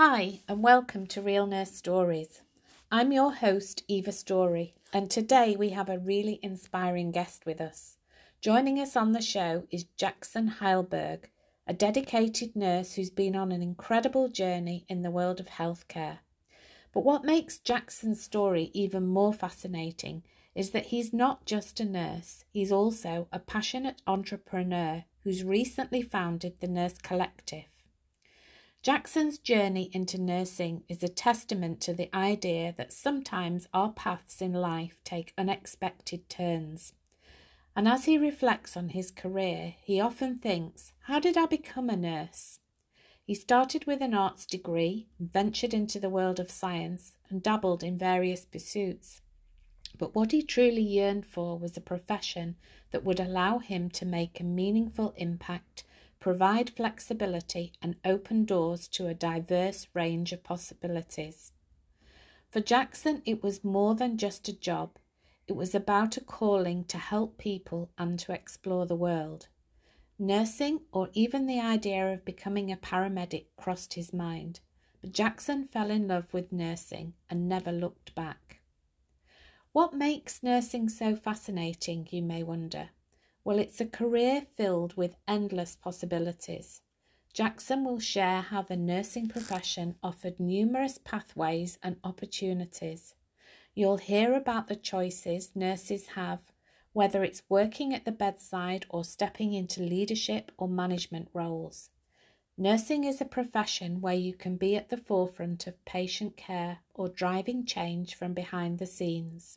Hi and welcome to Real Nurse Stories. I'm your host Eva Story and today we have a really inspiring guest with us. Joining us on the show is Jackson Heilberg, a dedicated nurse who's been on an incredible journey in the world of healthcare. But what makes Jackson's story even more fascinating is that he's not just a nurse, he's also a passionate entrepreneur who's recently founded the Nurse Collective. Jackson's journey into nursing is a testament to the idea that sometimes our paths in life take unexpected turns. And as he reflects on his career, he often thinks, how did I become a nurse? He started with an arts degree, ventured into the world of science, and dabbled in various pursuits. But what he truly yearned for was a profession that would allow him to make a meaningful impact, provide flexibility and open doors to a diverse range of possibilities. For Jackson, it was more than just a job. It was about a calling to help people and to explore the world. Nursing, or even the idea of becoming a paramedic, crossed his mind, but Jackson fell in love with nursing and never looked back. What makes nursing so fascinating, you may wonder? Well, it's a career filled with endless possibilities. Jackson will share how the nursing profession offered numerous pathways and opportunities. You'll hear about the choices nurses have, whether it's working at the bedside or stepping into leadership or management roles. Nursing is a profession where you can be at the forefront of patient care or driving change from behind the scenes.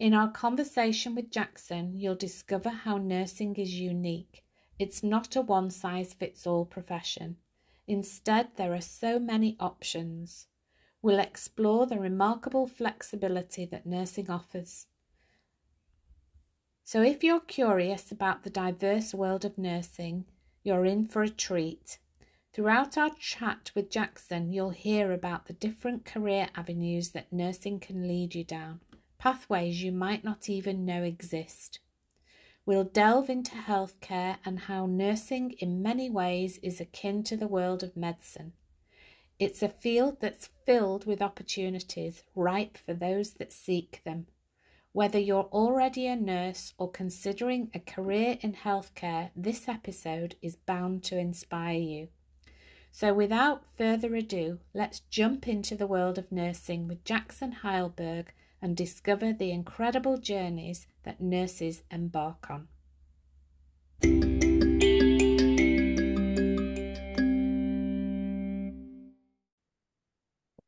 In our conversation with Jackson, you'll discover how nursing is unique. It's not a one-size-fits-all profession. Instead, there are so many options. We'll explore the remarkable flexibility that nursing offers. So if you're curious about the diverse world of nursing, you're in for a treat. Throughout our chat with Jackson, you'll hear about the different career avenues that nursing can lead you down. Pathways you might not even know exist. We'll delve into healthcare and how nursing in many ways is akin to the world of medicine. It's a field that's filled with opportunities ripe for those that seek them. Whether you're already a nurse or considering a career in healthcare, this episode is bound to inspire you. So without further ado, let's jump into the world of nursing with Jackson Heilberg and discover the incredible journeys that nurses embark on.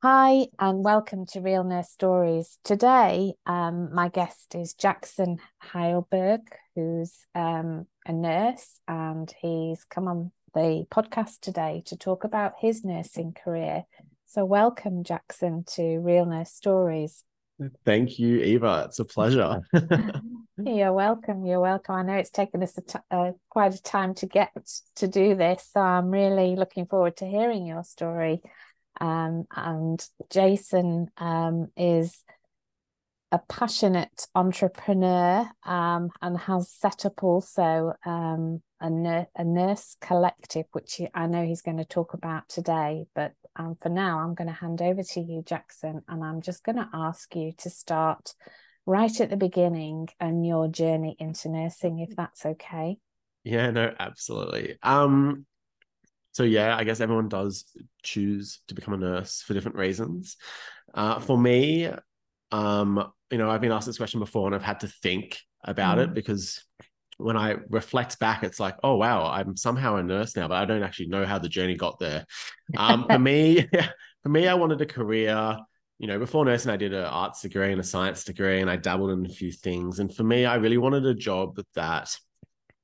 Hi, and welcome to Real Nurse Stories. Today, my guest is Jackson Heilberg, who's a nurse, and he's come on the podcast today to talk about his nursing career. So welcome, Jackson, to Real Nurse Stories. Thank you, Eva. It's a pleasure. You're welcome. You're welcome. I know it's taken us quite a time to get to do this, so I'm really looking forward to hearing your story. And Jason is a passionate entrepreneur and has set up also a nurse collective, which I know he's going to talk about today. But for now, I'm going to hand over to you, Jackson, and I'm just going to ask you to start right at the beginning and your journey into nursing, if that's okay. Yeah, no, absolutely. So yeah, I guess everyone does choose to become a nurse for different reasons. For me, you know, I've been asked this question before and I've had to think about it, because when I reflect back, it's like, oh, wow, I'm somehow a nurse now, but I don't actually know how the journey got there. For me, I wanted a career, you know, before nursing, I did an arts degree and a science degree, and I dabbled in a few things. And for me, I really wanted a job that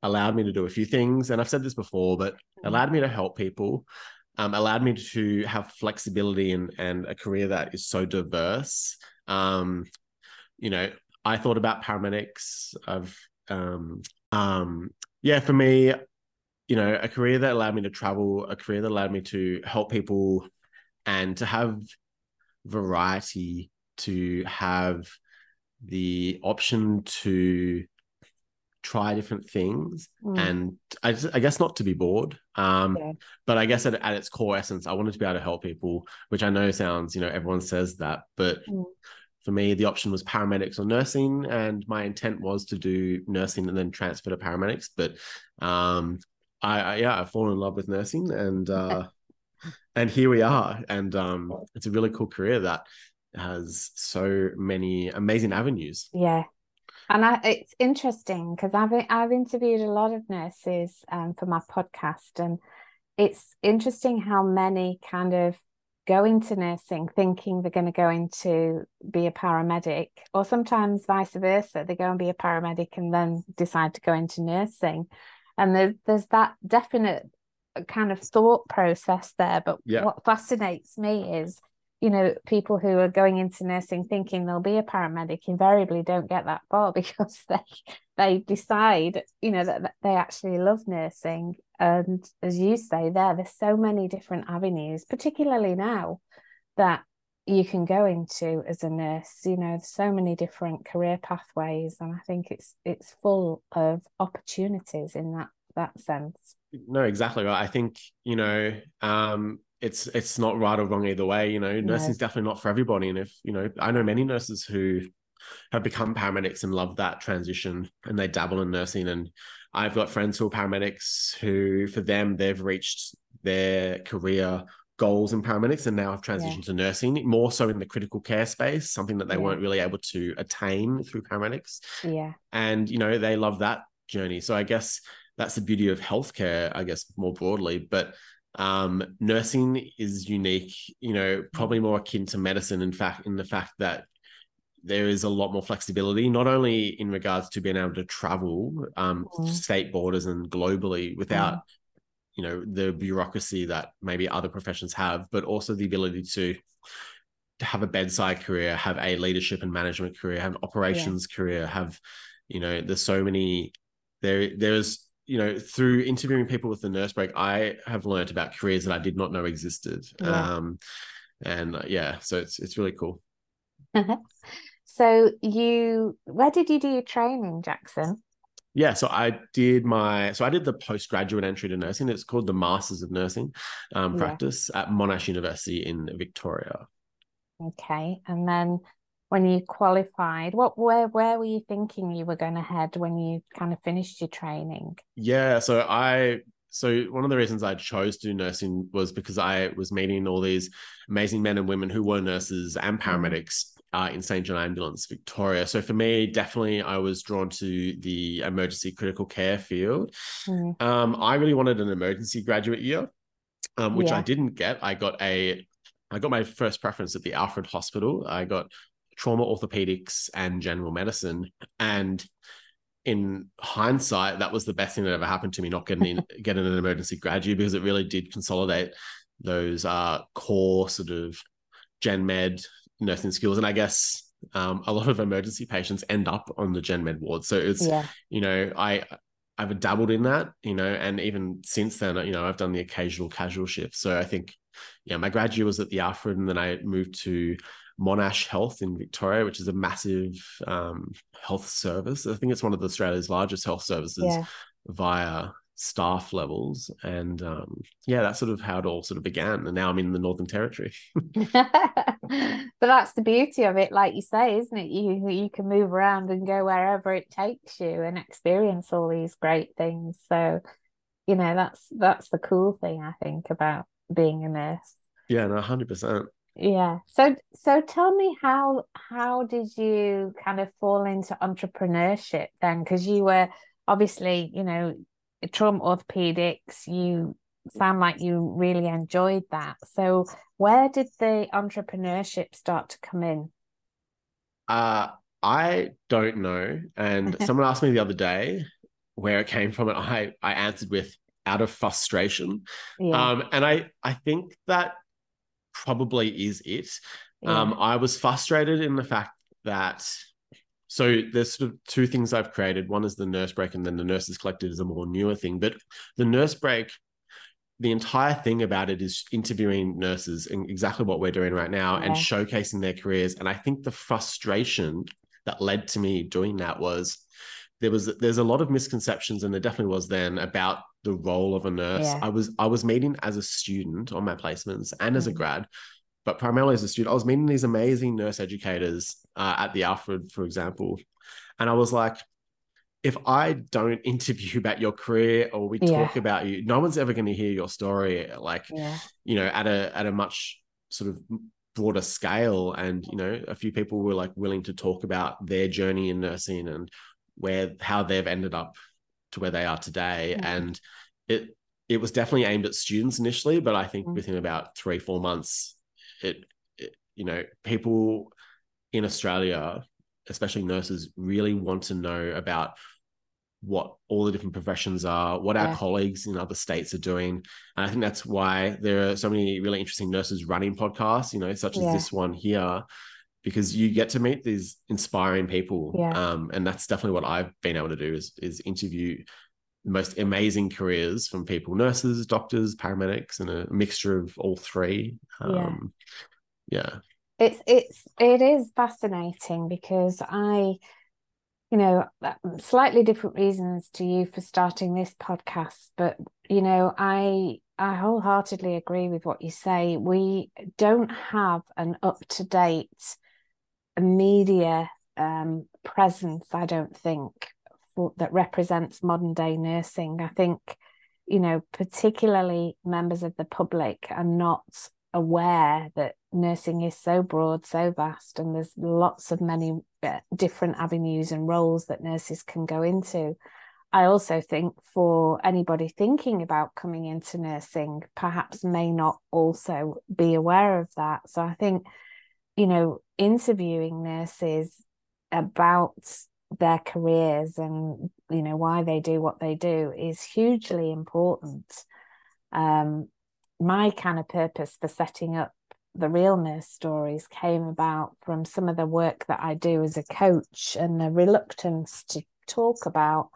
allowed me to do a few things. And I've said this before, but allowed me to help people, allowed me to have flexibility and a career that is so diverse. You know, I thought about paramedics. For me, you know, a career that allowed me to travel, a career that allowed me to help people and to have variety, to have the option to try different things, and I guess not to be bored. But I guess at its core essence, I wanted to be able to help people, which I know sounds, everyone says that, but for me, the option was paramedics or nursing, and my intent was to do nursing and then transfer to paramedics. But I've fallen in love with nursing, and here we are. And it's a really cool career that has so many amazing avenues. Yeah. And it's interesting because I've interviewed a lot of nurses for my podcast, and it's interesting how many kind of go into nursing thinking they're going to go into be a paramedic, or sometimes vice versa, they go and be a paramedic and then decide to go into nursing. And there's that definite kind of thought process there. But what fascinates me is, people who are going into nursing thinking they'll be a paramedic invariably don't get that far, because they decide, that they actually love nursing. And as you say, there's so many different avenues, particularly now, that you can go into as a nurse. There's so many different career pathways, and I think it's full of opportunities in that sense. No, exactly right. I think, it's not right or wrong either way. Nursing is definitely not for everybody. And if, I know many nurses who have become paramedics and love that transition, and they dabble in nursing. And I've got friends who are paramedics who, for them, they've reached their career goals in paramedics and now have transitioned to nursing, more so in the critical care space, something that they weren't really able to attain through paramedics. Yeah. And, they love that journey. So I guess that's the beauty of healthcare, I guess, more broadly. But nursing is unique, probably more akin to medicine, in fact, in the fact that there is a lot more flexibility, not only in regards to being able to travel state borders and globally without the bureaucracy that maybe other professions have, but also the ability to have a bedside career, have a leadership and management career, have an operations career, have there's so many there's through interviewing people with the nurse break, I have learned about careers that I did not know existed. So it's really cool. So where did you do your training, Jackson? Yeah, so I did the postgraduate entry to nursing. It's called the Masters of Nursing Practice at Monash University in Victoria. Okay, and then when you qualified, where were you thinking you were going to head when you kind of finished your training? Yeah, so one of the reasons I chose to do nursing was because I was meeting all these amazing men and women who were nurses and paramedics in St. John Ambulance Victoria. So for me, definitely, I was drawn to the emergency critical care field. I really wanted an emergency graduate year, which I didn't get. I got my first preference at the Alfred Hospital. I got trauma orthopedics and general medicine. And in hindsight, that was the best thing that ever happened to me, not getting an emergency graduate, because it really did consolidate those core sort of gen med nursing skills. And I guess a lot of emergency patients end up on the gen med ward. So it's, I've dabbled in that, and even since then, I've done the occasional casual shift. So I think, my graduate was at the Alfred, and then I moved to Monash Health in Victoria, which is a massive health service. I think it's one of Australia's largest health services via staff levels. And that's sort of how it all sort of began. And now I'm in the Northern Territory. But that's the beauty of it, like you say, isn't it? You can move around and go wherever it takes you and experience all these great things. So, that's the cool thing, I think, about being a nurse. Yeah, no, 100%. Yeah. So tell me, how did you kind of fall into entrepreneurship then? Because you were obviously, trauma orthopedics, you sound like you really enjoyed that. So where did the entrepreneurship start to come in? I don't know. And someone asked me the other day where it came from, and I answered with out of frustration. And I think that probably is it. I was frustrated in the fact that, so there's sort of two things I've created. One is the Nurse Break, and then the Nurses Collective is a more newer thing. But the Nurse Break, the entire thing about it is interviewing nurses, and exactly what we're doing right now, and showcasing their careers. And I think the frustration that led to me doing that was there's a lot of misconceptions, and there definitely was then, about the role of a nurse. Yeah. I was meeting as a student on my placements and as a grad, but primarily as a student. I was meeting these amazing nurse educators at the Alfred, for example. And I was like, if I don't interview about your career or we talk about you, no one's ever going to hear your story, like, you know, at a much sort of broader scale. And, you know, a few people were like willing to talk about their journey in nursing and how they've ended up to where they are today. And it was definitely aimed at students initially, but I think within about 3-4 months, it, you know, people in Australia, especially nurses, really want to know about what all the different professions are, what our colleagues in other states are doing. And I think that's why there are so many really interesting nurses running podcasts, you know, such as this one here, because you get to meet these inspiring people. Yeah. And that's definitely what I've been able to do is interview the most amazing careers from people, nurses, doctors, paramedics, and a mixture of all three. It is fascinating, because I, you know, slightly different reasons to you for starting this podcast, but, you know, I wholeheartedly agree with what you say. We don't have an up-to-date media presence, I don't think, that represents modern day nursing. I think, you know, particularly members of the public are not aware that nursing is so broad, so vast, and there's lots of many different avenues and roles that nurses can go into. I also think for anybody thinking about coming into nursing, perhaps may not also be aware of that. So I think, you know, interviewing nurses about their careers and, you know, why they do what they do is hugely important. My kind of purpose for setting up the Real Nurse Stories came about from some of the work that I do as a coach, and the reluctance to talk about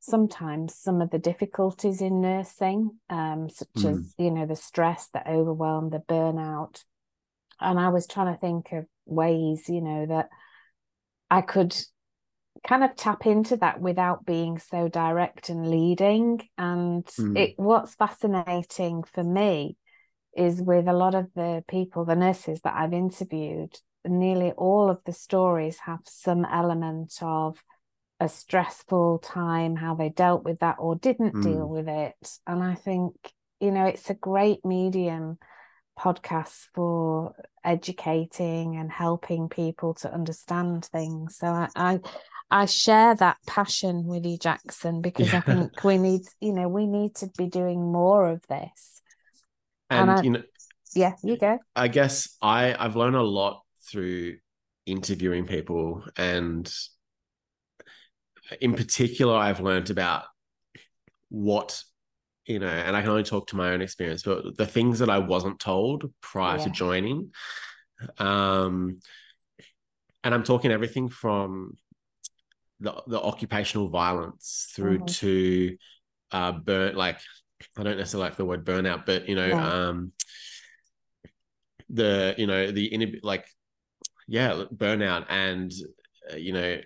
sometimes some of the difficulties in nursing, such as, you know, the stress, the overwhelm, the burnout. And I was trying to think of ways, you know, that I could kind of tap into that without being so direct and leading. And what's fascinating for me is, with a lot of the people, the nurses that I've interviewed, nearly all of the stories have some element of a stressful time, how they dealt with that or didn't deal with it. And I think, you know, it's a great medium, podcasts, for educating and helping people to understand things. So I share that passion with you, Jackson, because I think we need to be doing more of this. And you know, yeah, you go. I guess I've learned a lot through interviewing people, and in particular, I've learned about what, you know, and I can only talk to my own experience, but the things that I wasn't told prior to joining. And I'm talking everything from the occupational violence through to I don't necessarily like the word burnout, but, you know, burnout, and, you know,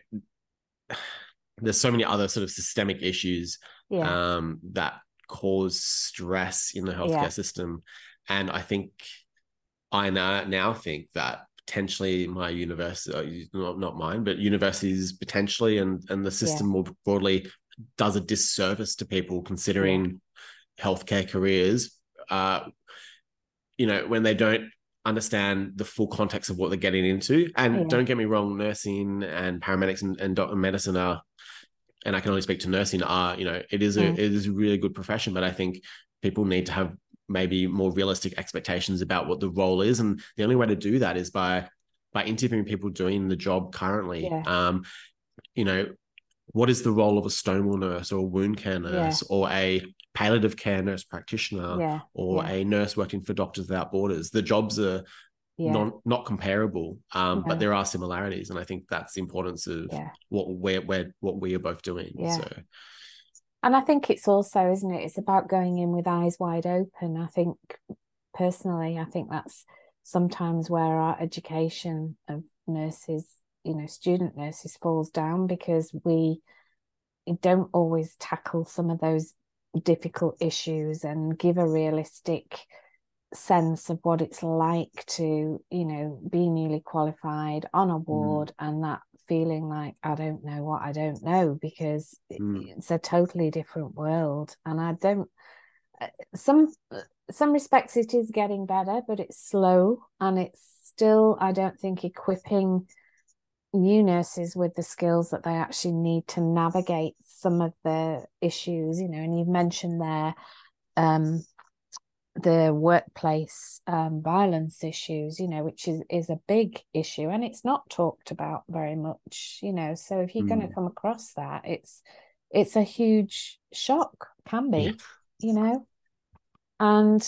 there's so many other sort of systemic issues that cause stress in the healthcare system. And I think I now think that potentially my university, not mine, but universities potentially and the system more broadly does a disservice to people considering healthcare careers, you know, when they don't understand the full context of what they're getting into. And don't get me wrong, nursing and paramedics and doctor medicine are, and I can only speak to nursing, are, you know, it is a really good profession, but I think people need to have maybe more realistic expectations about what the role is. And the only way to do that is by interviewing people doing the job currently. You know, what is the role of a stomal nurse or a wound care nurse or a palliative care nurse practitioner or a nurse working for Doctors Without Borders? The jobs are not comparable, but there are similarities, and I think that's the importance of what we are both doing. So, and I think it's also, isn't it, it's about going in with eyes wide open. I think personally, I think that's sometimes where our education of nurses, you know, student nurses, falls down, because we don't always tackle some of those difficult issues and give a realistic sense of what it's like to, you know, be newly qualified on a ward and that feeling like, I don't know what I don't know, because it's a totally different world. And I don't, some respects it is getting better, but it's slow, and it's still, I don't think, equipping new nurses with the skills that they actually need to navigate some of the issues, you know. And you've mentioned there the workplace violence issues, you know, which is a big issue, and it's not talked about very much, you know. So if you're going to come across that, it's a huge shock, can be, you know. And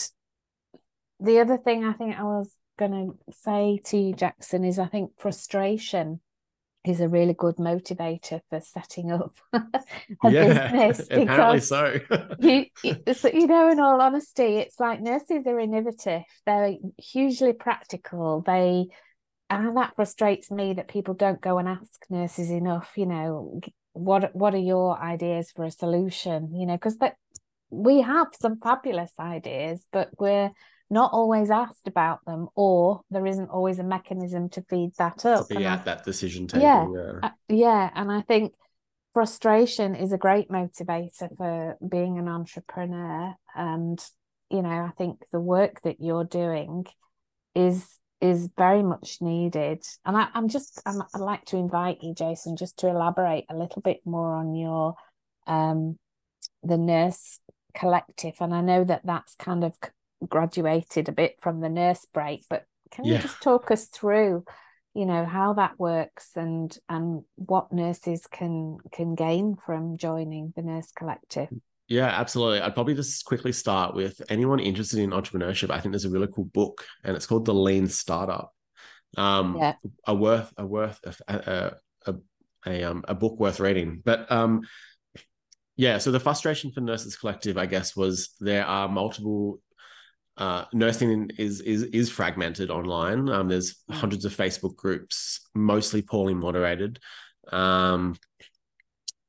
the other thing I think I was going to say to you, Jackson, is I think frustration is a really good motivator for setting up a business. Apparently so. You know, in all honesty, it's like nurses are innovative. They're hugely practical. And that frustrates me that people don't go and ask nurses enough, you know, what are your ideas for a solution? You know, because we have some fabulous ideas, but we're not always asked about them, or there isn't always a mechanism to feed that up. To be at that decision table. Yeah. And I think frustration is a great motivator for being an entrepreneur. And, you know, I think the work that you're doing is very much needed. And I'd like to invite you, Jason, just to elaborate a little bit more on your the Nurse Collective. And I know that's kind of graduated a bit from the nurse break, but can you just talk us through, you know, how that works and what nurses can gain from joining the Nurse Collective? Yeah, absolutely. I'd probably just quickly start with anyone interested in entrepreneurship. I think there's a really cool book, and it's called The Lean Startup. A book worth reading. But so the frustration for Nurses Collective, I guess, was there are multiple. Nursing is fragmented online. There's hundreds of Facebook groups, mostly poorly moderated.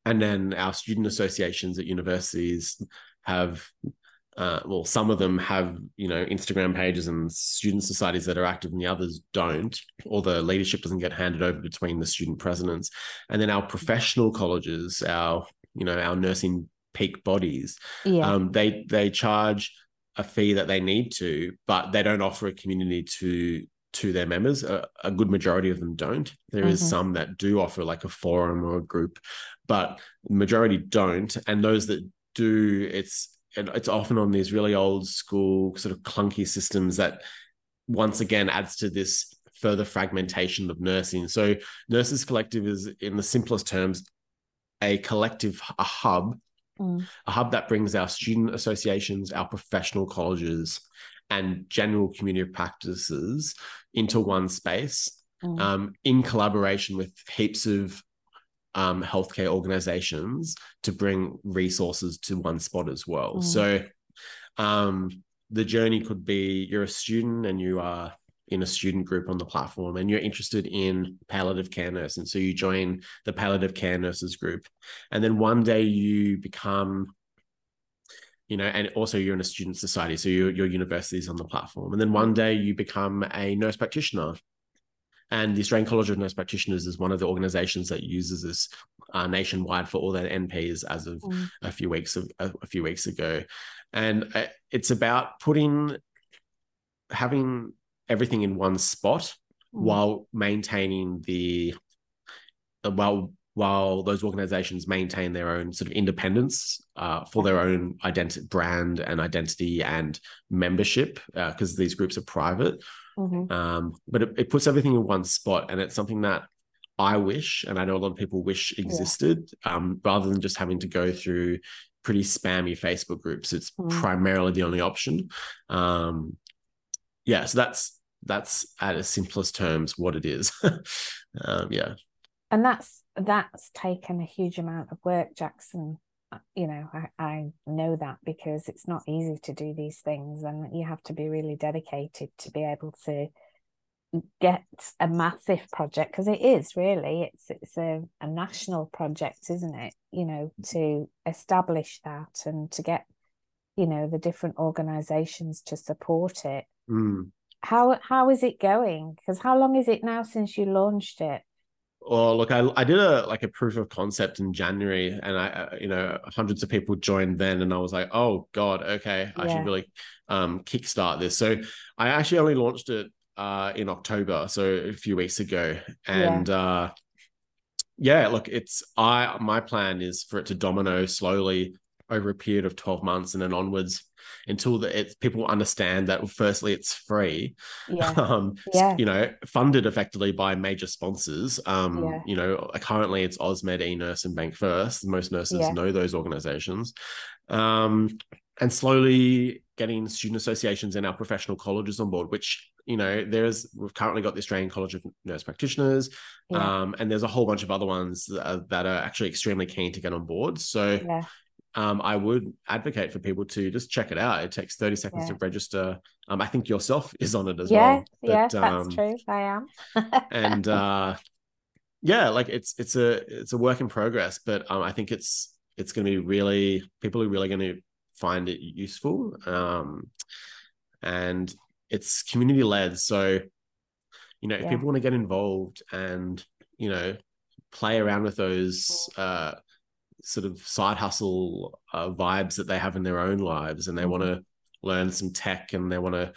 And then our student associations at universities have, some of them have, you know, Instagram pages and student societies that are active, and the others don't, or the leadership doesn't get handed over between the student presidents. And then our professional colleges, our nursing peak bodies, they charge a fee that they need to, but they don't offer a community to their members. A good majority of them don't. There is some that do offer like a forum or a group, but the majority don't. And those that do, it's often on these really old school sort of clunky systems that once again adds to this further fragmentation of nursing. So Nurses Collective is, in the simplest terms, a collective, a hub, a hub that brings our student associations, our professional colleges, and general community practices into one space, in collaboration with heaps of healthcare organizations to bring resources to one spot as well. So the journey could be you're a student and you are in a student group on the platform and you're interested in palliative care nursing. So you join the palliative care nurses group. And then one day you become, you know, and also you're in a student society. So your university is on the platform. And then one day you become a nurse practitioner. And the Australian College of Nurse Practitioners is one of the organizations that uses this nationwide for all their NPs as of a few weeks ago. And it's about having everything in one spot while maintaining while those organizations maintain their own sort of independence for their own brand and identity and membership, because these groups are private. But it puts everything in one spot, and it's something that I wish, and I know a lot of people wish existed, rather than just having to go through pretty spammy Facebook groups. It's primarily the only option. So that's at its simplest terms what it is. And that's taken a huge amount of work, Jackson. You know, I know that, because it's not easy to do these things, and you have to be really dedicated to be able to get a massive project, because it is really, it's a national project, isn't it, you know, to establish that and to get, you know, the different organizations to support it. How is it going? Because how long is it now since you launched it? Oh, look, I did a proof of concept in January, and I, you know, hundreds of people joined then, and I was like, oh God, okay, I should really kickstart this. So I actually only launched it in October, so a few weeks ago, and look, my plan is for it to domino slowly over a period of 12 months and then onwards, until people understand that, well, firstly, it's free, you know, funded effectively by major sponsors. You know, currently it's AusMed, eNurse, and Bank First. Most nurses know those organizations. And slowly getting student associations and our professional colleges on board, which, you know, we've currently got the Australian College of Nurse Practitioners, and there's a whole bunch of other ones that are actually extremely keen to get on board. So I would advocate for people to just check it out. It takes 30 seconds to register. I think yourself is on it as well. But, that's true. I am. And it's a work in progress, but I think it's going to be really, people are really going to find it useful. And it's community led. So, you know, if people want to get involved and, you know, play around with those, sort of side hustle vibes that they have in their own lives, and they want to learn some tech, and they want to,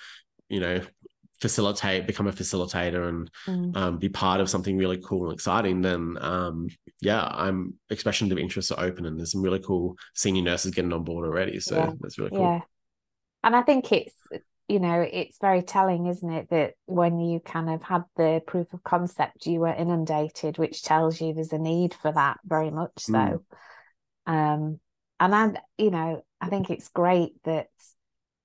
you know, become a facilitator and be part of something really cool and exciting, then I'm expressions of interest are open, and there's some really cool senior nurses getting on board already, so that's really cool. And I think it's, you know, it's very telling, isn't it, that when you kind of had the proof of concept, you were inundated, which tells you there's a need for that, very much so. And you know, I think it's great that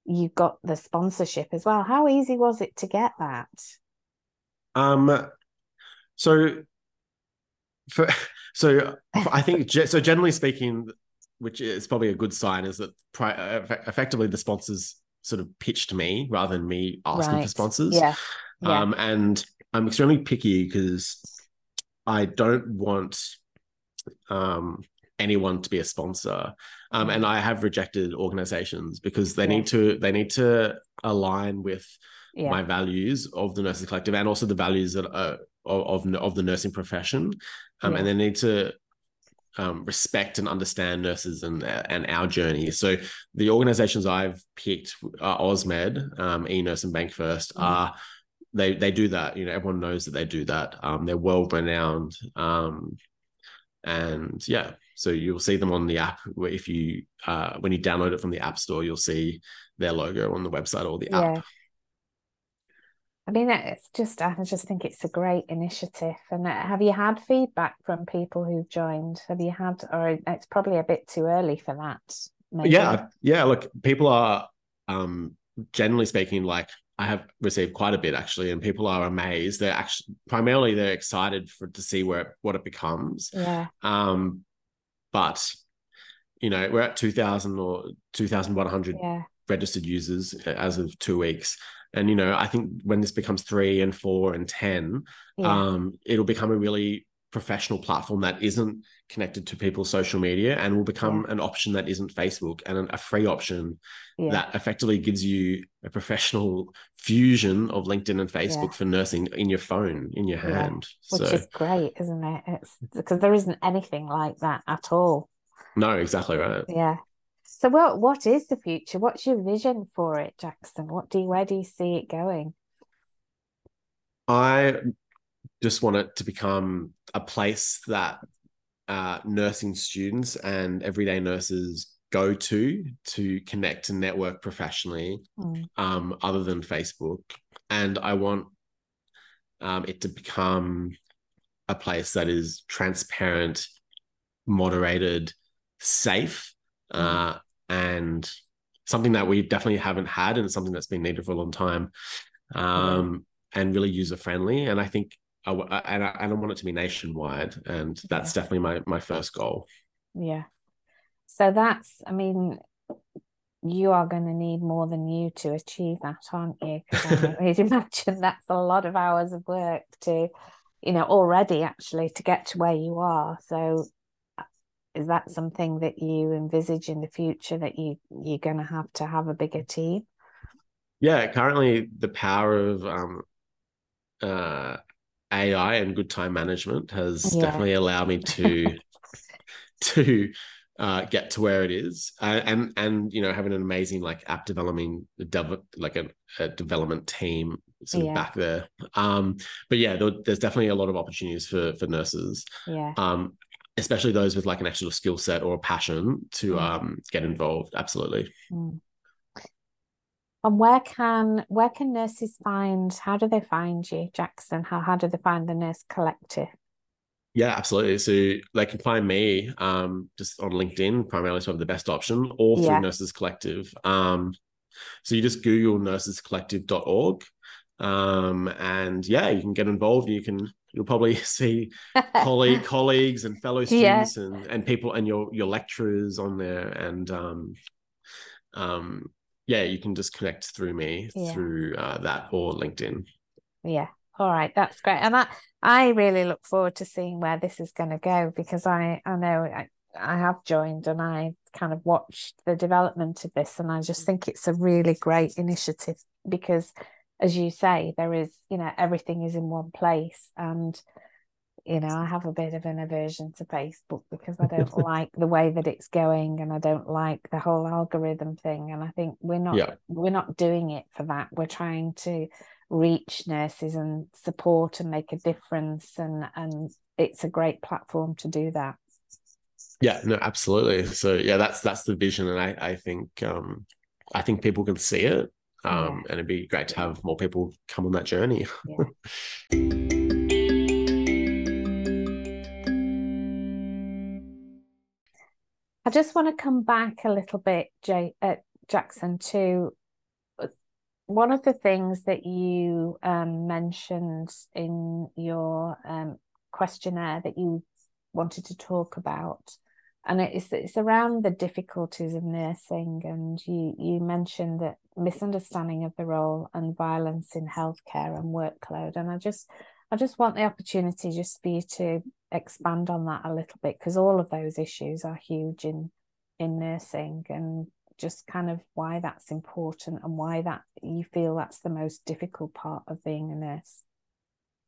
you got the sponsorship as well. How easy was it to get that? I think, so generally speaking, which is probably a good sign, is that effectively the sponsors sort of pitched me rather than me asking for sponsors. And I'm extremely picky, because I don't want anyone to be a sponsor, and I have rejected organizations because they need to align with my values of the Nurses Collective, and also the values that are of the nursing profession, and they need to respect and understand nurses and our journey. So the organizations I've picked are AusMed, eNurse, and Bank First. They do that. You know, everyone knows that they do that. They're well renowned, and so you'll see them on the app. If you when you download it from the App Store, you'll see their logo on the website or the app. I mean, I just think it's a great initiative. And have you had feedback from people who've joined? Or it's probably a bit too early for that, maybe? Yeah. Look, people are, generally speaking, like, I have received quite a bit actually, and people are amazed. They're actually they're excited to see what it becomes. But you know, we're at 2,000 or 2,100 registered users as of 2 weeks. And, you know, I think when this becomes 3 and 4 and 10, it'll become a really professional platform that isn't connected to people's social media, and will become an option that isn't Facebook, and a free option that effectively gives you a professional fusion of LinkedIn and Facebook for nursing in your phone, in your hand. Which is great, isn't it? It's because there isn't anything like that at all. No, exactly right. Yeah. So what is the future? What's your vision for it, Jackson? Where do you see it going? I just want it to become a place that nursing students and everyday nurses go to connect and network professionally, other than Facebook. And I want it to become a place that is transparent, moderated, safe, and something that we definitely haven't had, and something that's been needed for a long time, and really user friendly. And I think I don't want it to be nationwide, and that's definitely my first goal. So that's, I mean, you are going to need more than you to achieve that, aren't you? I'd imagine that's a lot of hours of work to, you know, already actually to get to where you are. So is that something that you envisage in the future, that you're going to have a bigger team? Yeah, currently the power of AI and good time management has definitely allowed me to get to where it is, and you know, having an amazing app developing a development team sort of back there. But yeah, there's definitely a lot of opportunities for nurses, especially those with an actual skill set or a passion to get involved. Absolutely. Mm. And where can nurses find? How do they find you, Jackson? How do they find the Nurse Collective? Yeah, absolutely. So they can find me just on LinkedIn, primarily sort of the best option, or through Nurses Collective. So you just Google nursescollective.org, and you can get involved. You'll probably see colleagues and fellow students and people and your lecturers on there, and you can just connect through me through that or LinkedIn. Yeah. All right, that's great. And I really look forward to seeing where this is going to go, because I know I have joined and I kind of watched the development of this, and I just think it's a really great initiative, because as you say, there is, everything is in one place. And, I have a bit of an aversion to Facebook because I don't like the way that it's going, and I don't like the whole algorithm thing. And I think we're not doing it for that. We're trying to reach nurses and support and make a difference, and it's a great platform to do that. Yeah, no, absolutely. So yeah, that's the vision, and I think people can see it, and it'd be great to have more people come on that journey. Yeah. I just want to come back a little bit, Jackson, to one of the things that you mentioned in your questionnaire that you wanted to talk about, and it's around the difficulties of nursing, and you mentioned that misunderstanding of the role and violence in healthcare and workload, and I just want the opportunity just for you to expand on that a little bit, because all of those issues are huge in nursing, and just kind of why that's important and why that you feel that's the most difficult part of being a nurse.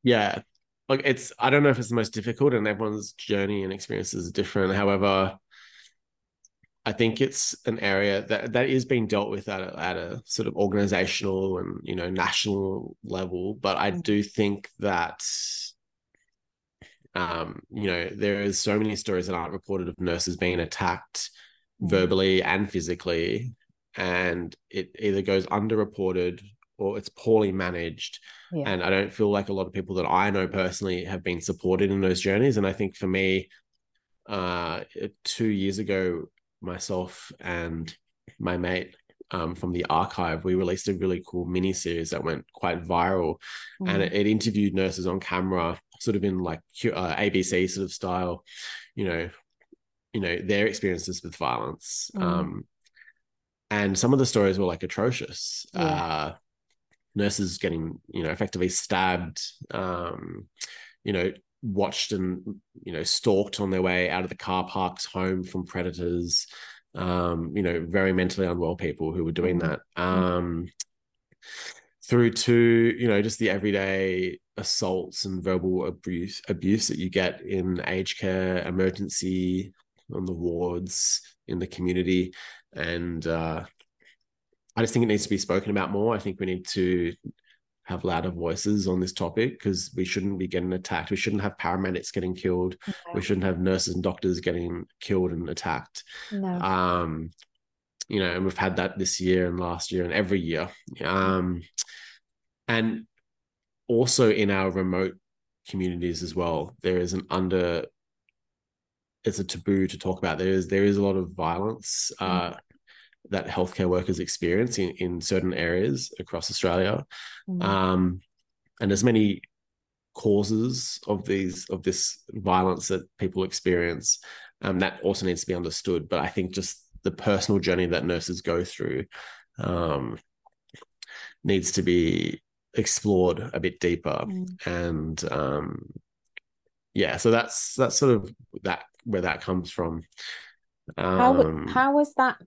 Yeah, I don't know if it's the most difficult, and everyone's journey and experience is different. However, I think it's an area that is being dealt with at a sort of organizational and national level, but I do think that there is so many stories that aren't recorded of nurses being attacked verbally and physically, and it either goes underreported or it's poorly managed. Yeah. And I don't feel like a lot of people that I know personally have been supported in those journeys. And I think for me, 2 years ago, myself and my mate from the archive, we released a really cool mini series that went quite viral, and it interviewed nurses on camera, sort of in ABC sort of style, their experiences with violence, and some of the stories were atrocious. Nurses getting effectively stabbed, watched and stalked on their way out of the car parks home from predators, very mentally unwell people who were doing that, through to just the everyday assaults and verbal abuse that you get in aged care, emergency, on the wards, in the community. And I just think it needs to be spoken about more. I think we need to have louder voices on this topic, because we shouldn't be getting attacked. We shouldn't have paramedics getting killed. No. We shouldn't have nurses and doctors getting killed and attacked. No. And we've had that this year and last year and every year. And also in our remote communities as well, there is it's a taboo to talk about. There is a lot of violence that healthcare workers experience in certain areas across Australia. And there's many causes of this violence that people experience, that also needs to be understood. But I think just the personal journey that nurses go through needs to be explored a bit deeper. And so that's sort of that where that comes from. How was that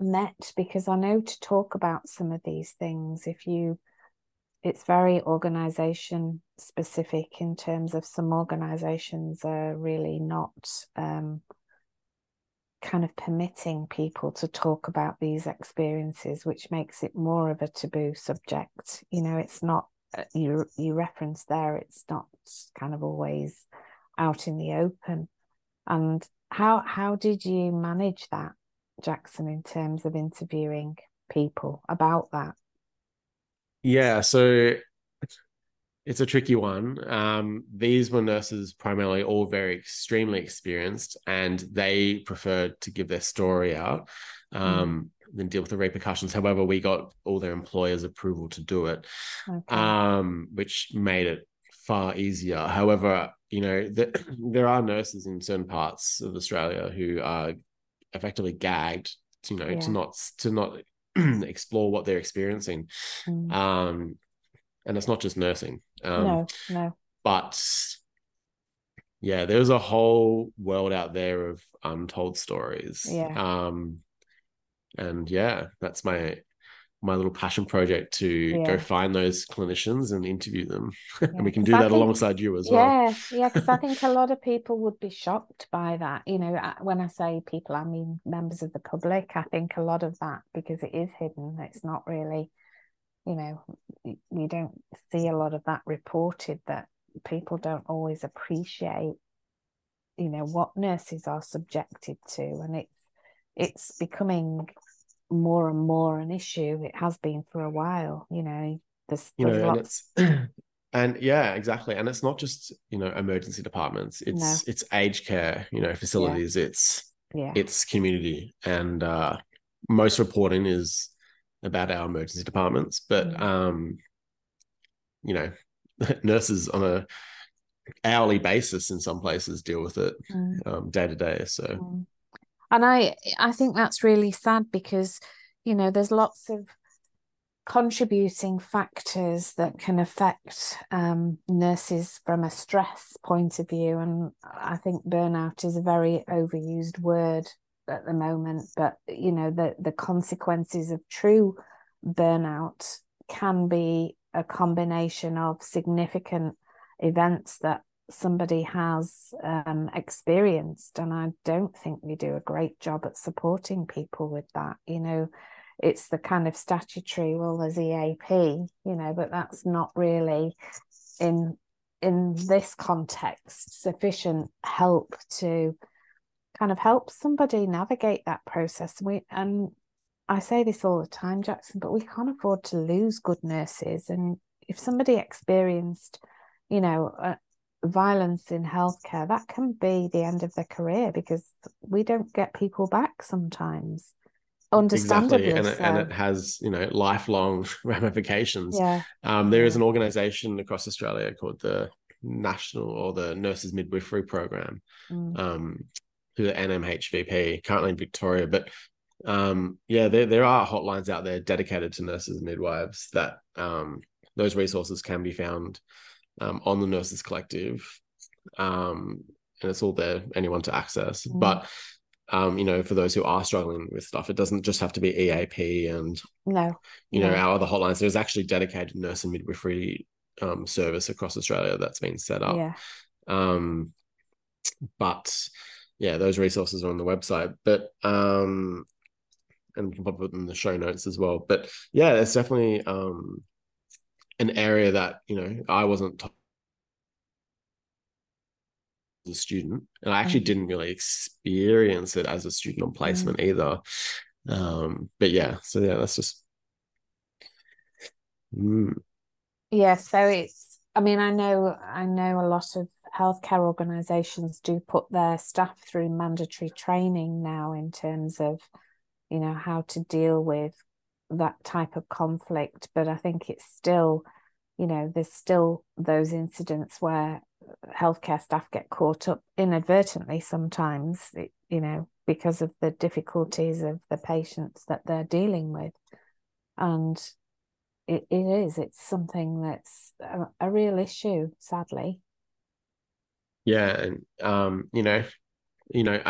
met? Because I know to talk about some of these things, it's very organisation specific, in terms of some organisations are really not kind of permitting people to talk about these experiences, which makes it more of a taboo subject. You know, it's not, you reference there, it's not kind of always out in the open. And how did you manage that, Jackson, in terms of interviewing people about that? Yeah, so it's a tricky one. These were nurses primarily, all very extremely experienced, and they preferred to give their story out than deal with the repercussions. However, we got all their employers' approval to do it, which made it far easier. However, you know, there are nurses in certain parts of Australia who are effectively gagged, to not explore what they're experiencing. And it's not just nursing. No. But yeah, there's a whole world out there of untold stories. That's my little passion project to go find those clinicians and interview them. And we can do that alongside you as well. Yeah, because I think a lot of people would be shocked by that. You know, when I say people, I mean members of the public. I think a lot of that, because it is hidden, it's not really, you know, you don't see a lot of that reported, that people don't always appreciate, you know, what nurses are subjected to. And it's becoming more and more an issue. It has been for a while, you know. And it's not just, you know, emergency departments, it's aged care, you know, facilities, it's community. And most reporting is about our emergency departments, but you know, nurses on a hourly basis in some places deal with it day to day. So and I think that's really sad, because, you know, there's lots of contributing factors that can affect nurses from a stress point of view. And I think burnout is a very overused word at the moment, but, you know, the consequences of true burnout can be a combination of significant events that somebody has experienced, and I don't think we do a great job at supporting people with that. You know, it's the kind of statutory, well, there's EAP, you know, but that's not really in this context sufficient help to kind of help somebody navigate that process. And I say this all the time, Jackson, but we can't afford to lose good nurses. And if somebody experienced, you know, violence in healthcare, that can be the end of their career, because we don't get people back sometimes, understandably. Exactly. And it has, you know, lifelong ramifications. There is an organization across Australia called the Nurses Midwifery Program, through the NMHVP, currently in Victoria, but there are hotlines out there dedicated to nurses and midwives. That those resources can be found on the Nurses Collective, and it's all there, anyone to access. But you know, for those who are struggling with stuff, it doesn't just have to be EAP and you know our other hotlines. There's actually dedicated nurse and midwifery service across Australia that's been set up. Those resources are on the website, but and we can pop it in the show notes as well. But yeah, it's definitely an area that, you know, I wasn't taught as a student, and I actually didn't really experience it as a student on placement either. That's just. Yeah, so it's, I mean, I know a lot of healthcare organisations do put their staff through mandatory training now in terms of, you know, how to deal with that type of conflict. But I think it's still, you know, there's still those incidents where healthcare staff get caught up inadvertently sometimes, you know, because of the difficulties of the patients that they're dealing with. And it's something that's a real issue, sadly. Yeah. And, I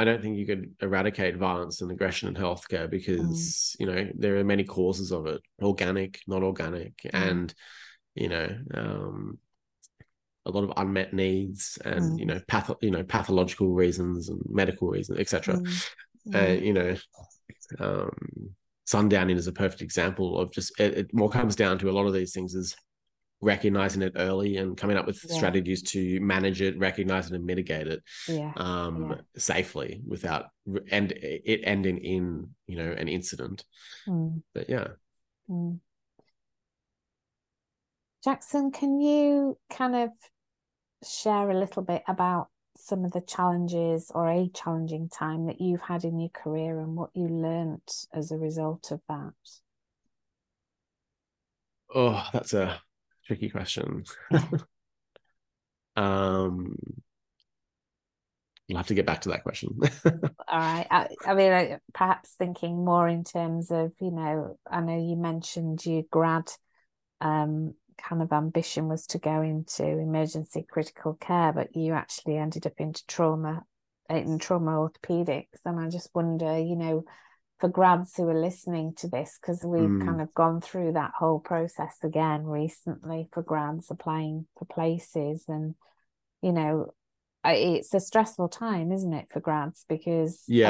don't think you could eradicate violence and aggression in healthcare because, there are many causes of it, organic, not organic, and, a lot of unmet needs and, pathological reasons and medical reasons, etc. Sundowning is a perfect example of just, it more comes down to a lot of these things is recognizing it early and coming up with strategies to manage it, recognize it and mitigate it safely without it ending in, an incident. But yeah. Jackson, can you kind of share a little bit about some of the challenges or a challenging time that you've had in your career and what you learnt as a result of that? Oh, that's a tricky question. I'll have to get back to that question. All right. I mean, perhaps thinking more in terms of, I know you mentioned your grad kind of ambition was to go into emergency critical care, but you actually ended up into trauma orthopedics. And I just wonder, for grads who are listening to this, because we've kind of gone through that whole process again recently for grads applying for places, and it's a stressful time, isn't it, for grads? Because you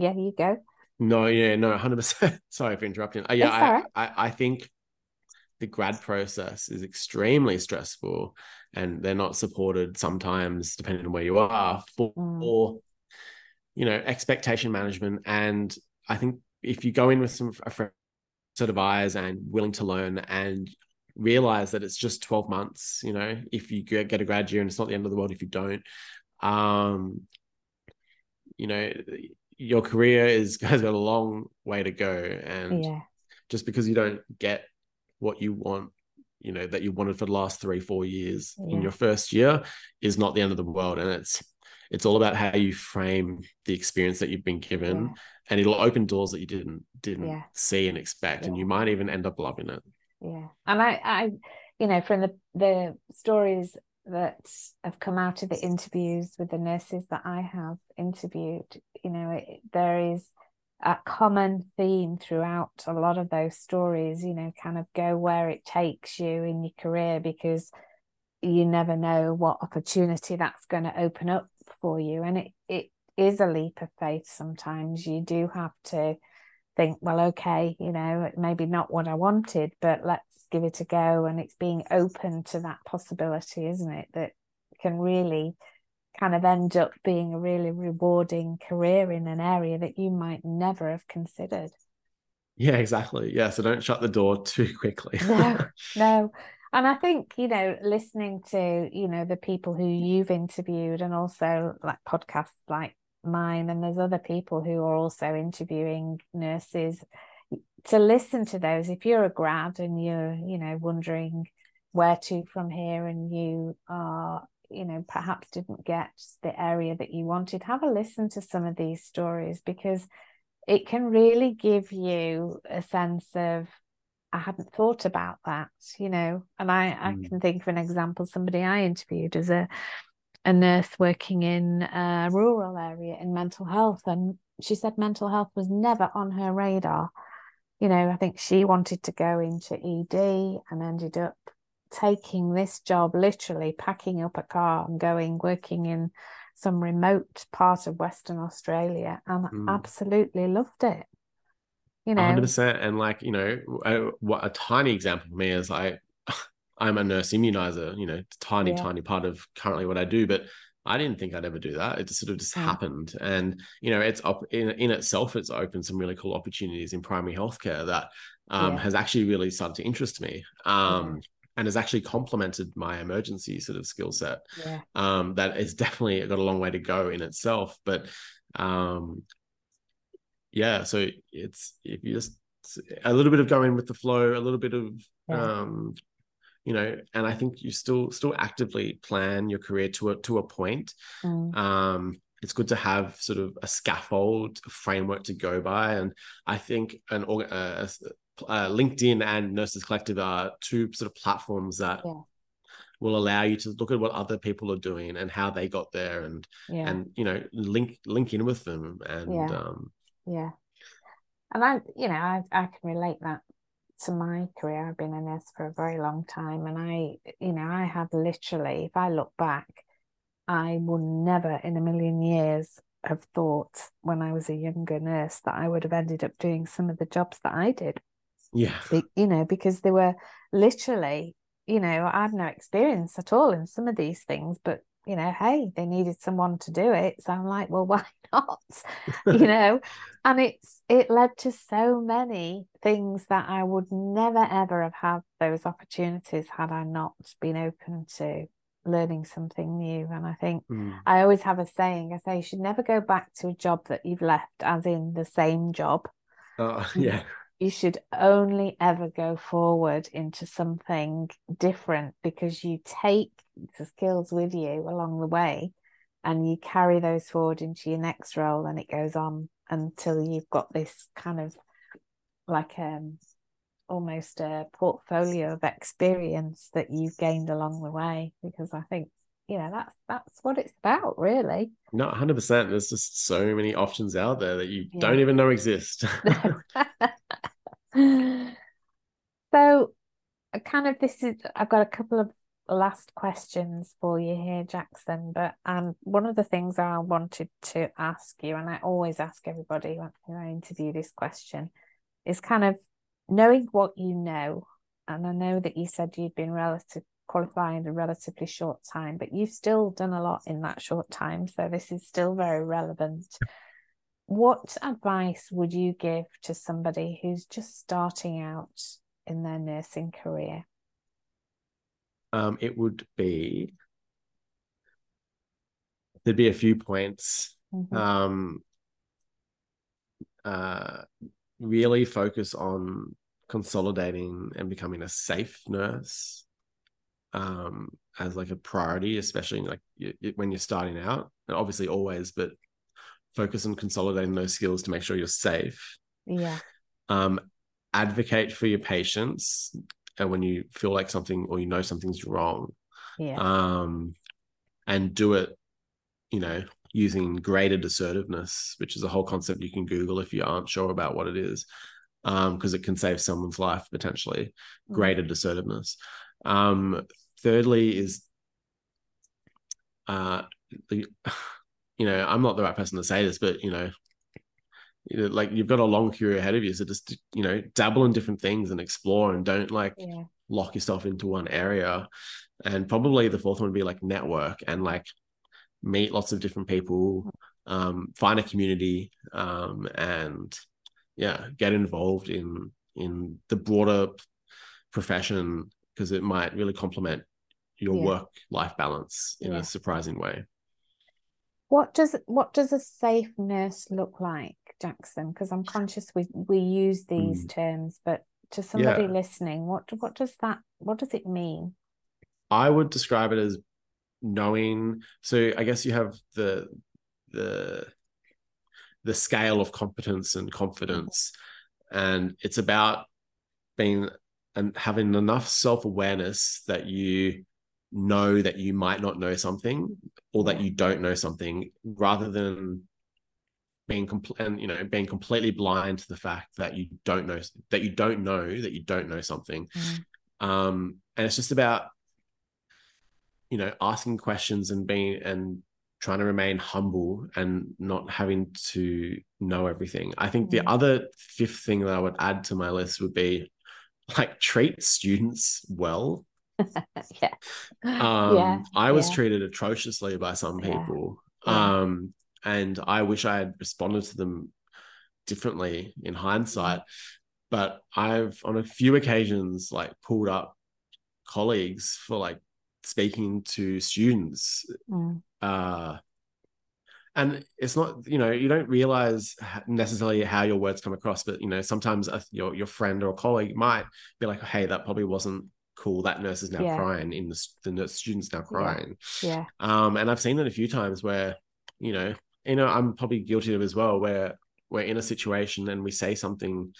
go. 100%. Sorry for interrupting. I think the grad process is extremely stressful, and they're not supported sometimes, depending on where you are, for expectation management. And I think if you go in with a fresh set of eyes and willing to learn and realize that it's just 12 months, if you get a grad year, and it's not the end of the world if you don't, your career has got a long way to go. And just because you don't get what you want, that you wanted for the last 3-4 years in your first year is not the end of the world. And it's all about how you frame the experience that you've been given, and it'll open doors that you didn't see and expect, and you might even end up loving it. Yeah. And I from the stories that have come out of the interviews with the nurses that I have interviewed, there is a common theme throughout a lot of those stories, kind of go where it takes you in your career, because you never know what opportunity that's going to open up for you. And it is a leap of faith. Sometimes you do have to think, well, okay, maybe not what I wanted, but let's give it a go. And it's being open to that possibility, isn't it, that can really kind of end up being a really rewarding career in an area that you might never have considered. Yeah, exactly. Yeah. So don't shut the door too quickly. No. And I think, listening to, the people who you've interviewed, and also like podcasts like mine, and there's other people who are also interviewing nurses, to listen to those. If you're a grad and you're, wondering where to from here, and you are, perhaps didn't get the area that you wanted, have a listen to some of these stories, because it can really give you a sense of, I hadn't thought about that, and I can think of an example. Somebody I interviewed as a nurse working in a rural area in mental health, and she said mental health was never on her radar. I think she wanted to go into ED and ended up taking this job, literally packing up a car and working in some remote part of Western Australia, and absolutely loved it. 100%. And a tiny example for me is I'm a nurse immunizer, tiny part of currently what I do, but I didn't think I'd ever do that. It just sort of just happened. And, it's in itself, it's opened some really cool opportunities in primary healthcare that has actually really started to interest me. And has actually complemented my emergency sort of skill set. Yeah. That is definitely got a long way to go in itself, but, so it's, if you just a little bit of going with the flow, a little bit of, and I think you still actively plan your career to a point. it's good to have sort of a scaffold framework to go by. And I think LinkedIn and Nurses Collective are two sort of platforms that will allow you to look at what other people are doing and how they got there, and you know, link in with them. And and I can relate that to my career. I've been a nurse for a very long time, and I have literally, if I look back, I would never in a million years have thought when I was a younger nurse that I would have ended up doing some of the jobs that I did. Yeah. Because they were literally, I had no experience at all in some of these things, but hey, they needed someone to do it. So I'm like, well, why not? And it led to so many things that I would never, ever have had those opportunities had I not been open to learning something new. And I think I always have a saying, I say you should never go back to a job that you've left, as in the same job. You should only ever go forward into something different, because you take the skills with you along the way and you carry those forward into your next role, and it goes on until you've got this kind of like almost a portfolio of experience that you've gained along the way, because I think that's what it's about, really. No, 100%. There's just so many options out there that you don't even know exist. So I've got a couple of last questions for you here, Jackson, but one of the things I wanted to ask you, and I always ask everybody when I interview this question, is kind of knowing what you know. And I know that you said you'd been qualifying in a relatively short time, but you've still done a lot in that short time, so this is still very relevant. What advice would you give to somebody who's just starting out in their nursing career? It would be, there'd be a few points. Really focus on consolidating and becoming a safe nurse as like a priority, especially when you're starting out, and obviously always, but focus on consolidating those skills to make sure you're safe. Advocate for your patients when you feel like something, or something's wrong. And do it, using graded assertiveness, which is a whole concept you can Google if you aren't sure about what it is, because it can save someone's life potentially. Graded assertiveness. Thirdly is, I'm not the right person to say this, but, you've got a long career ahead of you. So just, dabble in different things and explore, and don't lock yourself into one area. And probably the fourth one would be network and meet lots of different people, find a community, and get involved in the broader profession, because it might really complement your work-life balance in a surprising way. What does a safe nurse look like, Jackson? Because I'm conscious we use these terms, but to somebody listening, what does it mean? I would describe it as knowing. So I guess you have the scale of competence and confidence, and it's about being and having enough self-awareness that you know that you might not know something, or that you don't know something, rather than being being completely blind to the fact that you don't know something. And it's just about asking questions and trying to remain humble and not having to know everything. I think the other fifth thing that I would add to my list would be treat students well. I was treated atrociously by some people. And I wish I had responded to them differently in hindsight, but I've on a few occasions pulled up colleagues for speaking to students. And it's not, you don't realize necessarily how your words come across, but, sometimes your friend or colleague might be like, hey, that probably wasn't cool. That nurse is now crying in the student's now crying. And I've seen it a few times where, you know, I'm probably guilty of as well, where we're in a situation and we say something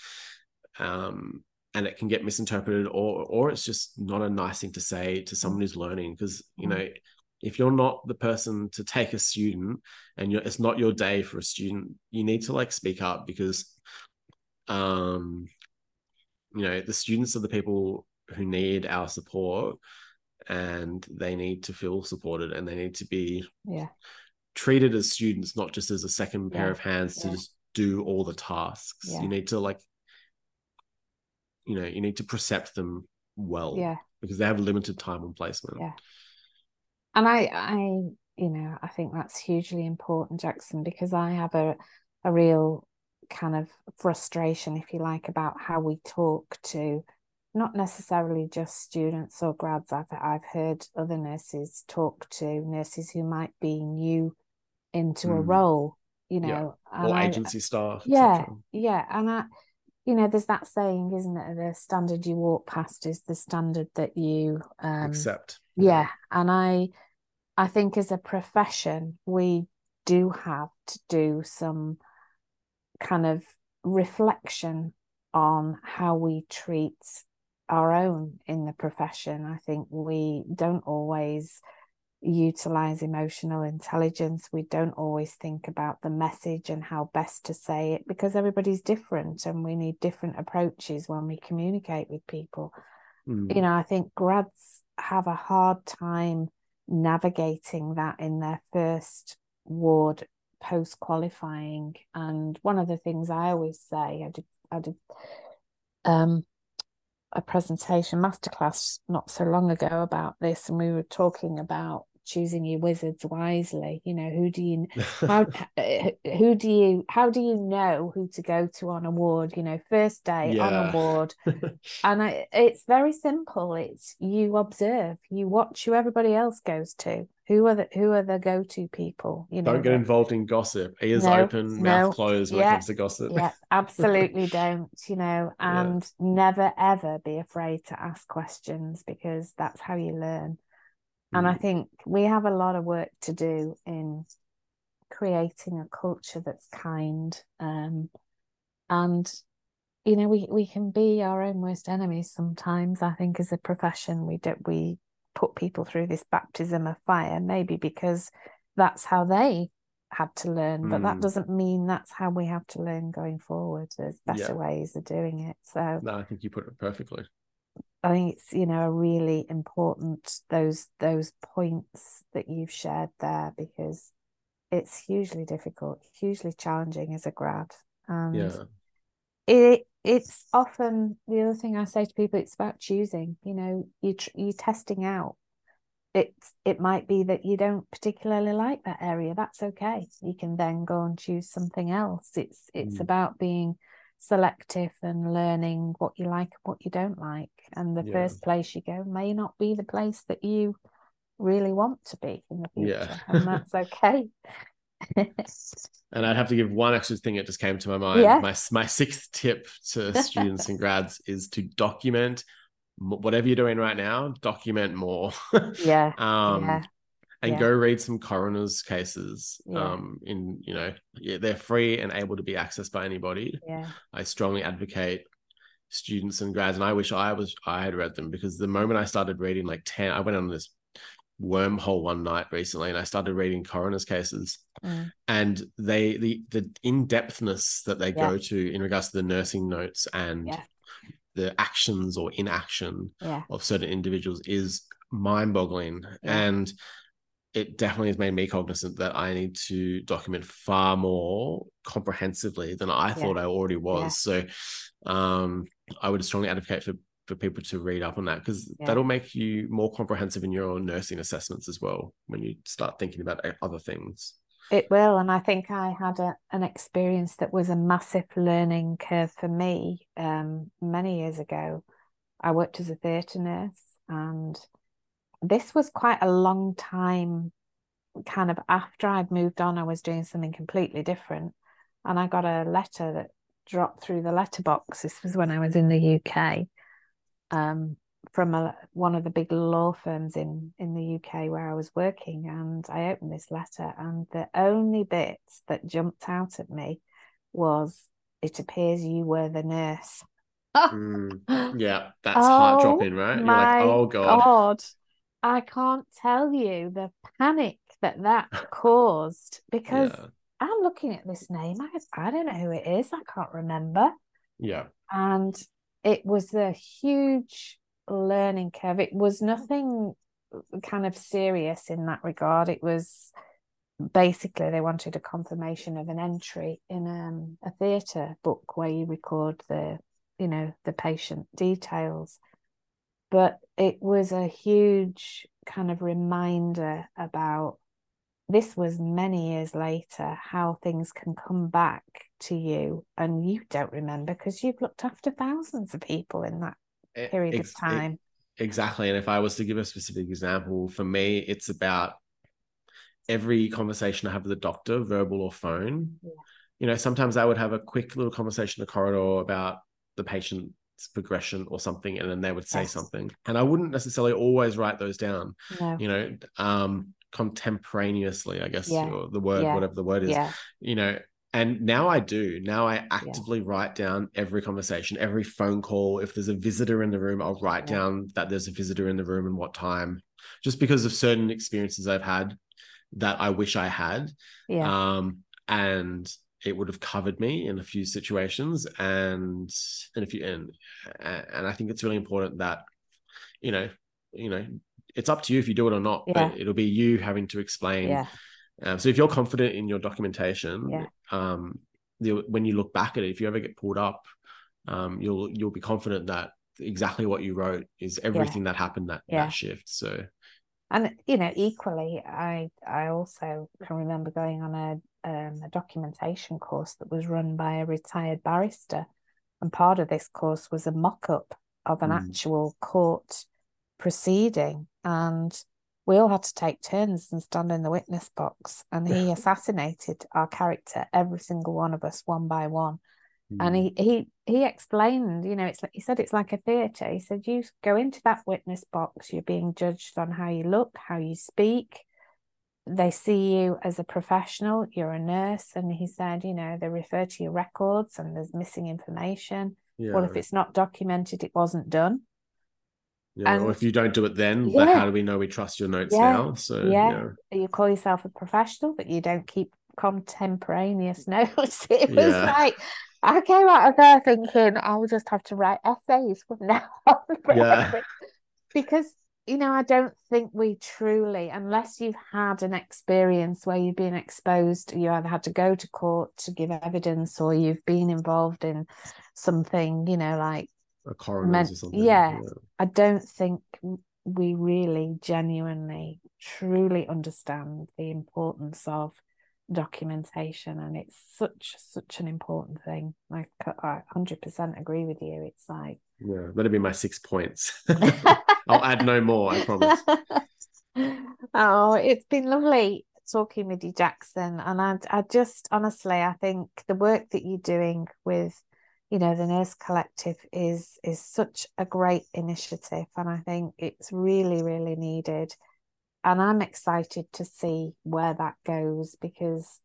and it can get misinterpreted, or it's just not a nice thing to say to someone who's learning, because, you know, if you're not the person to take a student and it's not your day for a student, you need to like speak up, because, you know, the students are the people who need our support, and they need to feel supported, and they need to be treated as students, not just as a second pair of hands to just do all the tasks. You need to like, you know, you need to precept them well, because they have limited time on placement. And I you know, I think that's hugely important, Jackson, because I have a real kind of frustration, if you like, about how we talk to not necessarily just students or grads. I've heard other nurses talk to nurses who might be new into a role, you know, or agency staff. And I, you know, there's that saying, isn't it? The standard you walk past is the standard that you accept. Yeah, and I think as a profession, we do have to do some kind of reflection on how we treat our own in the profession. I think we don't always utilize emotional intelligence. We don't always think about the message and how best to say it, because everybody's different and we need different approaches when we communicate with people. You know, I think grads have a hard time navigating that in their first ward post-qualifying. And one of the things I always say, I did a presentation masterclass not so long ago about this, and we were talking about choosing your wizards wisely. You know, how do you know who to go to on a ward, you know, first day on a ward? And it's very simple. It's you observe, you watch who everybody else goes to. Who are the go-to people? You know, don't get involved in gossip. Ears open, mouth closed when it comes to gossip. Yeah, absolutely don't, you know, and never, ever be afraid to ask questions, because that's how you learn. And I think we have a lot of work to do in creating a culture that's kind. And, you know, we can be our own worst enemies sometimes. I think as a profession, we put people through this baptism of fire, maybe because that's how they had to learn, but that doesn't mean that's how we have to learn going forward. There's better ways of doing it. So no, I think you put it perfectly. I think it's, you know, really important, those points that you've shared there, because it's hugely difficult, hugely challenging as a grad. And it's often, the other thing I say to people, it's about choosing, you know, you're testing out. It might be that you don't particularly like that area. That's okay. You can then go and choose something else. It's about being selective and learning what you like and what you don't like, and the first place you go may not be the place that you really want to be in the future, and that's okay. And I'd have to give one extra thing that just came to my mind. My sixth tip to students and grads is to document whatever you're doing right now. Document more. And go read some coroner's cases. In, you know, they're free and able to be accessed by anybody. I strongly advocate students and grads, and I wish I had read them, because the moment I started reading like 10, I went on this wormhole one night recently and I started reading coroner's cases, and the in-depthness that they go to in regards to the nursing notes and the actions or inaction of certain individuals is mind-boggling. And it definitely has made me cognizant that I need to document far more comprehensively than I thought I already was. So I would strongly advocate for people to read up on that, because that'll make you more comprehensive in your own nursing assessments as well when you start thinking about other things. It will. And I think I had an experience that was a massive learning curve for me many years ago. I worked as a theatre nurse, and this was quite a long time kind of after I'd moved on. I was doing something completely different, and I got a letter that dropped through the letterbox. This was when I was in the UK, from one of the big law firms in the UK where I was working, and I opened this letter, and the only bit that jumped out at me was, "It appears you were the nurse." Yeah, that's heart-dropping, right? You're like, oh God. I can't tell you the panic that caused, because I'm looking at this name, I don't know who it is, I can't remember. Yeah. And it was a huge learning curve. It was nothing kind of serious in that regard. It was basically they wanted a confirmation of an entry in a theatre book where you record the patient details. But it was a huge kind of reminder about, this was many years later, how things can come back to you and you don't remember because you've looked after thousands of people in that period of time. Exactly. And if I was to give a specific example, for me, it's about every conversation I have with a doctor, verbal or phone. Yeah. You know, sometimes I would have a quick little conversation in the corridor about the patient's progression or something, and then they would say something, and I wouldn't necessarily always write those down. No. Contemporaneously, I guess, or the word, whatever the word is, and now I do. Now I actively write down every conversation, every phone call. If there's a visitor in the room, I'll write down that there's a visitor in the room and what time, just because of certain experiences I've had that I wish I had. Yeah. And it would have covered me in a few situations, and I think it's really important that it's up to you if you do it or not, but it'll be you having to explain. So if you're confident in your documentation, when you look back at it, if you ever get pulled up, you'll be confident that exactly what you wrote is everything that happened that shift. So, and equally, I also can remember going on a documentation course that was run by a retired barrister, and part of this course was a mock-up of an actual court proceeding, and we all had to take turns and stand in the witness box, and he assassinated our character, every single one of us, one by one. And he explained, it's like, he said, it's like a theatre. He said, you go into that witness box, you're being judged on how you look, how you speak. They see you as a professional, you're a nurse. And he said, they refer to your records and there's missing information. Yeah. Well, if it's not documented, it wasn't done. Yeah, and, or if you don't do it then, how do we know we trust your notes now? So you call yourself a professional, but you don't keep contemporaneous notes. It was like, I came out of there thinking, I'll just have to write essays from now on. Because, I don't think we truly, unless you've had an experience where you've been exposed, you either had to go to court to give evidence or you've been involved in something, like a coroner's or something. Yeah. I don't think we really genuinely, truly understand the importance of documentation, and it's such an important thing. Like, I 100% agree with you. It's like, that'll be my 6 points. I'll add no more, I promise. Oh, it's been lovely talking with you, Jackson, and I just honestly, I think the work that you're doing with the Nurse Collective is such a great initiative, and I think it's really, really needed. And I'm excited to see where that goes, because,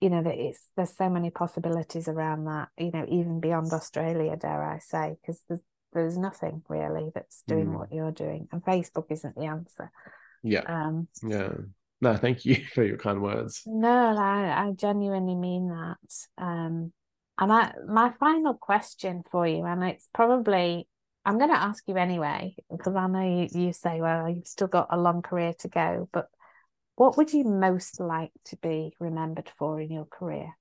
there's so many possibilities around that, even beyond Australia, dare I say, because there's nothing really that's doing what you're doing. And Facebook isn't the answer. Yeah. No, thank you for your kind words. No, I genuinely mean that. And my final question for you, and it's probably... I'm going to ask you anyway, because I know you say, well, you've still got a long career to go, but what would you most like to be remembered for in your career?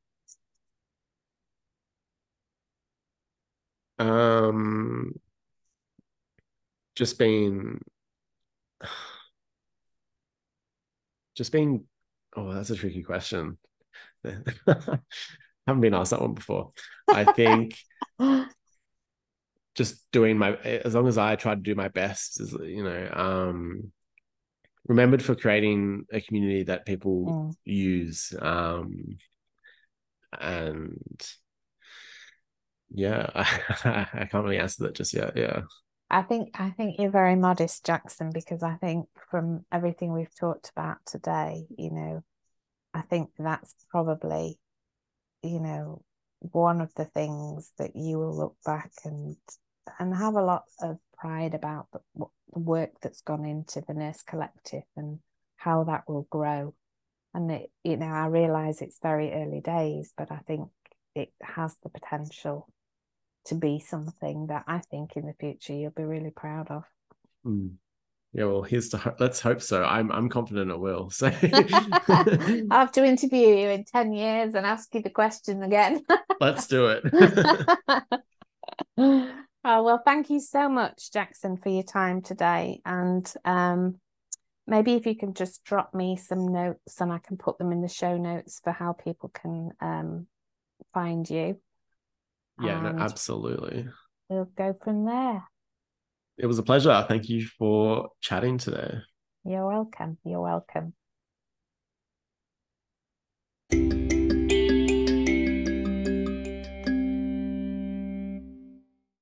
Just being, oh, that's a tricky question. I haven't been asked that one before. I think... just doing as long as I tried to do my best, is, remembered for creating a community that people use. I can't really answer that just yet. Yeah. I think you're very modest, Jackson, because I think from everything we've talked about today, you know, I think that's probably, you know, one of the things that you will look back and have a lot of pride about the work that's gone into the Nurse Collective and how that will grow. And it, you know, I realise it's very early days, but I think it has the potential to be something that I think in the future you'll be really proud of. Yeah, well, here's to let's hope so. I'm confident it will. So I have to interview you in 10 years and ask you the question again. Let's do it. Oh, well, thank you so much, Jackson, for your time today. And maybe if you can just drop me some notes and I can put them in the show notes for how people can find you. Yeah, no, absolutely. We'll go from there. It was a pleasure. Thank you for chatting today. You're welcome. You're welcome.